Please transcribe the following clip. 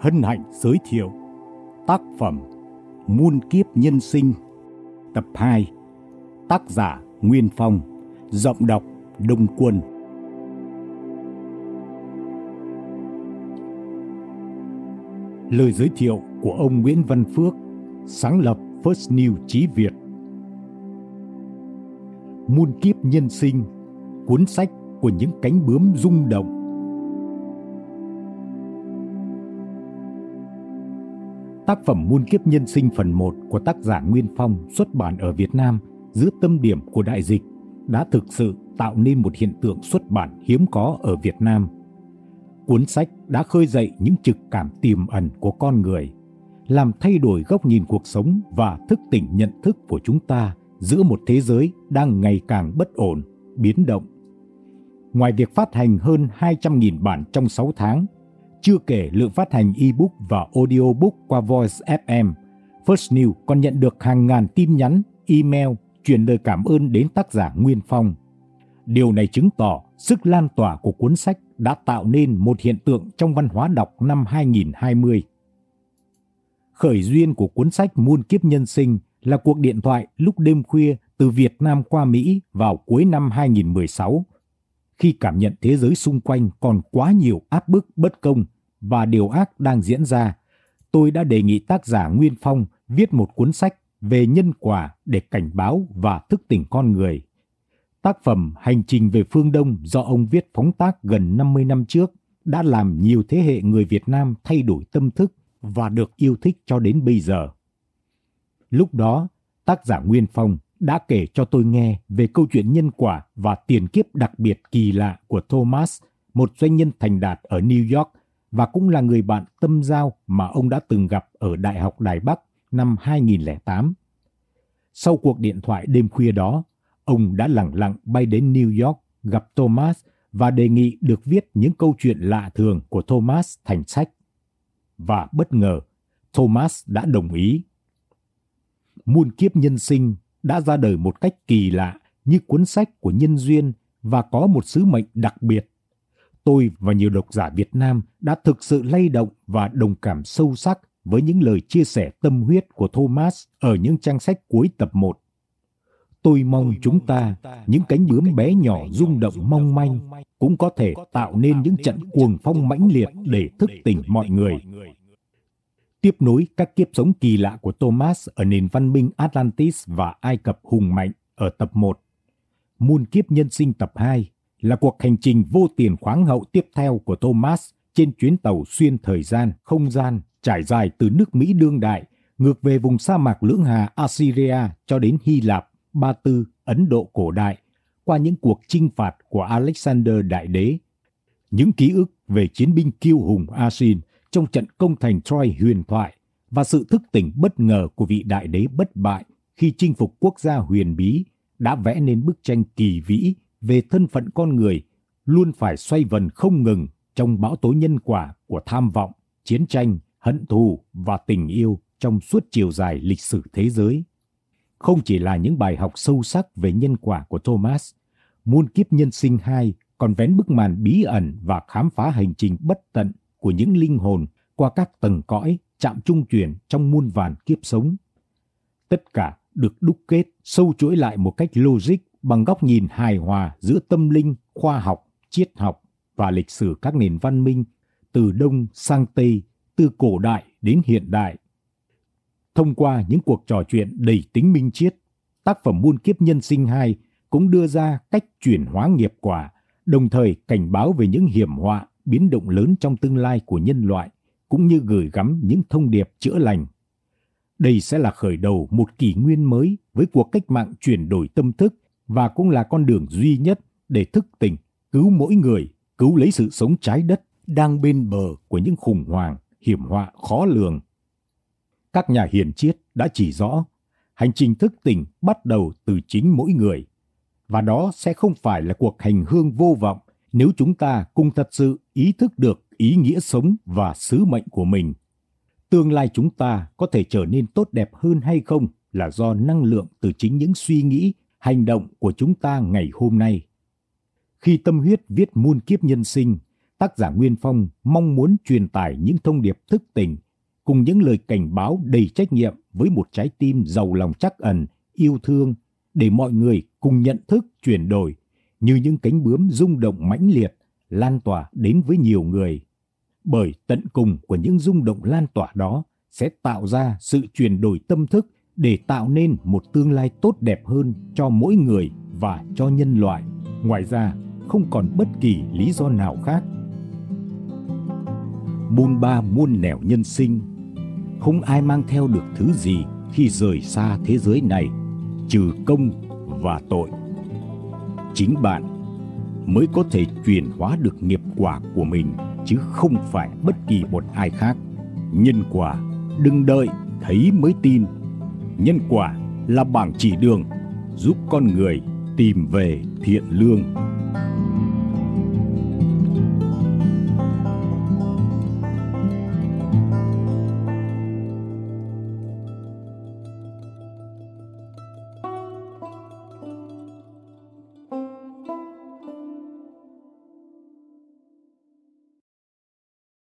hân hạnh giới thiệu tác phẩm Muôn Kiếp Nhân Sinh, tập 2, tác giả Nguyên Phong, giọng đọc Đông Quân. Lời giới thiệu của ông Nguyễn Văn Phước, sáng lập First New Chí Việt. Muôn Kiếp Nhân Sinh, cuốn sách của những cánh bướm rung động. Tác phẩm Muôn Kiếp Nhân Sinh phần 1 của tác giả Nguyên Phong xuất bản ở Việt Nam giữa tâm điểm của đại dịch đã thực sự tạo nên một hiện tượng xuất bản hiếm có ở Việt Nam. Cuốn sách đã khơi dậy những trực cảm tiềm ẩn của con người, làm thay đổi góc nhìn cuộc sống và thức tỉnh nhận thức của chúng ta giữa một thế giới đang ngày càng bất ổn, biến động. Ngoài việc phát hành hơn 200.000 bản trong 6 tháng, chưa kể lượng phát hành e-book và audiobook qua Voice FM, First New còn nhận được hàng ngàn tin nhắn, email, truyền lời cảm ơn đến tác giả Nguyên Phong. Điều này chứng tỏ sức lan tỏa của cuốn sách đã tạo nên một hiện tượng trong văn hóa đọc năm 2020. Khởi duyên của cuốn sách Muôn Kiếp Nhân Sinh là cuộc điện thoại lúc đêm khuya từ Việt Nam qua Mỹ vào cuối năm 2016, khi cảm nhận thế giới xung quanh còn quá nhiều áp bức bất công và điều ác đang diễn ra, tôi đã đề nghị tác giả Nguyên Phong viết một cuốn sách về nhân quả để cảnh báo và thức tỉnh con người. Tác phẩm Hành Trình Về Phương Đông do ông viết phóng tác gần 50 năm trước đã làm nhiều thế hệ người Việt Nam thay đổi tâm thức và được yêu thích cho đến bây giờ. Lúc đó, tác giả Nguyên Phong đã kể cho tôi nghe về câu chuyện nhân quả và tiền kiếp đặc biệt kỳ lạ của Thomas, một doanh nhân thành đạt ở New York và cũng là người bạn tâm giao mà ông đã từng gặp ở Đại học Đài Bắc năm 2008. Sau cuộc điện thoại đêm khuya đó, ông đã lẳng lặng bay đến New York gặp Thomas và đề nghị được viết những câu chuyện lạ thường của Thomas thành sách. Và bất ngờ, Thomas đã đồng ý. Muôn Kiếp Nhân Sinh đã ra đời một cách kỳ lạ như cuốn sách của nhân duyên và có một sứ mệnh đặc biệt. Tôi và nhiều độc giả Việt Nam đã thực sự lay động và đồng cảm sâu sắc với những lời chia sẻ tâm huyết của Thomas ở những trang sách cuối tập 1. Tôi mong chúng ta, những cánh bướm bé nhỏ rung động mong manh, cũng có thể tạo nên những trận cuồng phong mãnh liệt để thức tỉnh mọi người. Tiếp nối các kiếp sống kỳ lạ của Thomas ở nền văn minh Atlantis và Ai Cập hùng mạnh ở tập 1. Muôn Kiếp Nhân Sinh tập 2 là cuộc hành trình vô tiền khoáng hậu tiếp theo của Thomas trên chuyến tàu xuyên thời gian, không gian trải dài từ nước Mỹ đương đại, ngược về vùng sa mạc lưỡng hà Assyria cho đến Hy Lạp, Ba Tư, Ấn Độ cổ đại, qua những cuộc chinh phạt của Alexander Đại Đế. Những ký ức về chiến binh kiêu hùng Assyria trong trận công thành Troy huyền thoại và sự thức tỉnh bất ngờ của vị đại đế bất bại khi chinh phục quốc gia huyền bí đã vẽ nên bức tranh kỳ vĩ về thân phận con người luôn phải xoay vần không ngừng trong bão tố nhân quả của tham vọng, chiến tranh, hận thù và tình yêu trong suốt chiều dài lịch sử thế giới. Không chỉ là những bài học sâu sắc về nhân quả của Thomas, Muôn Kiếp Nhân Sinh 2 còn vén bức màn bí ẩn và khám phá hành trình bất tận của những linh hồn qua các tầng cõi chạm trung chuyển trong muôn vàn kiếp sống. Tất cả được đúc kết, sâu chuỗi lại một cách logic bằng góc nhìn hài hòa giữa tâm linh, khoa học, triết học và lịch sử các nền văn minh từ Đông sang Tây, từ cổ đại đến hiện đại. Thông qua những cuộc trò chuyện đầy tính minh triết, tác phẩm Muôn Kiếp Nhân Sinh 2 cũng đưa ra cách chuyển hóa nghiệp quả, đồng thời cảnh báo về những hiểm họa, biến động lớn trong tương lai của nhân loại, cũng như gửi gắm những thông điệp chữa lành. Đây sẽ là khởi đầu một kỷ nguyên mới với cuộc cách mạng chuyển đổi tâm thức và cũng là con đường duy nhất để thức tỉnh, cứu mỗi người, cứu lấy sự sống trái đất đang bên bờ của những khủng hoảng, hiểm họa khó lường. Các nhà hiền triết đã chỉ rõ, hành trình thức tỉnh bắt đầu từ chính mỗi người, và đó sẽ không phải là cuộc hành hương vô vọng nếu chúng ta cùng thật sự ý thức được ý nghĩa sống và sứ mệnh của mình. Tương lai chúng ta có thể trở nên tốt đẹp hơn hay không là do năng lượng từ chính những suy nghĩ, hành động của chúng ta ngày hôm nay. Khi tâm huyết viết Muôn Kiếp Nhân Sinh, tác giả Nguyên Phong mong muốn truyền tải những thông điệp thức tỉnh cùng những lời cảnh báo đầy trách nhiệm với một trái tim giàu lòng trắc ẩn, yêu thương để mọi người cùng nhận thức chuyển đổi như những cánh bướm rung động mãnh liệt lan tỏa đến với nhiều người. Bởi tận cùng của những rung động lan tỏa đó sẽ tạo ra sự chuyển đổi tâm thức để tạo nên một tương lai tốt đẹp hơn cho mỗi người và cho nhân loại. Ngoài ra, không còn bất kỳ lý do nào khác. Muôn ba muôn nẻo nhân sinh, không ai mang theo được thứ gì khi rời xa thế giới này, trừ công và tội. Chính bạn mới có thể chuyển hóa được nghiệp quả của mình, chứ không phải bất kỳ một ai khác. Nhân quả đừng đợi thấy mới tin. Nhân quả là bảng chỉ đường giúp con người tìm về thiện lương.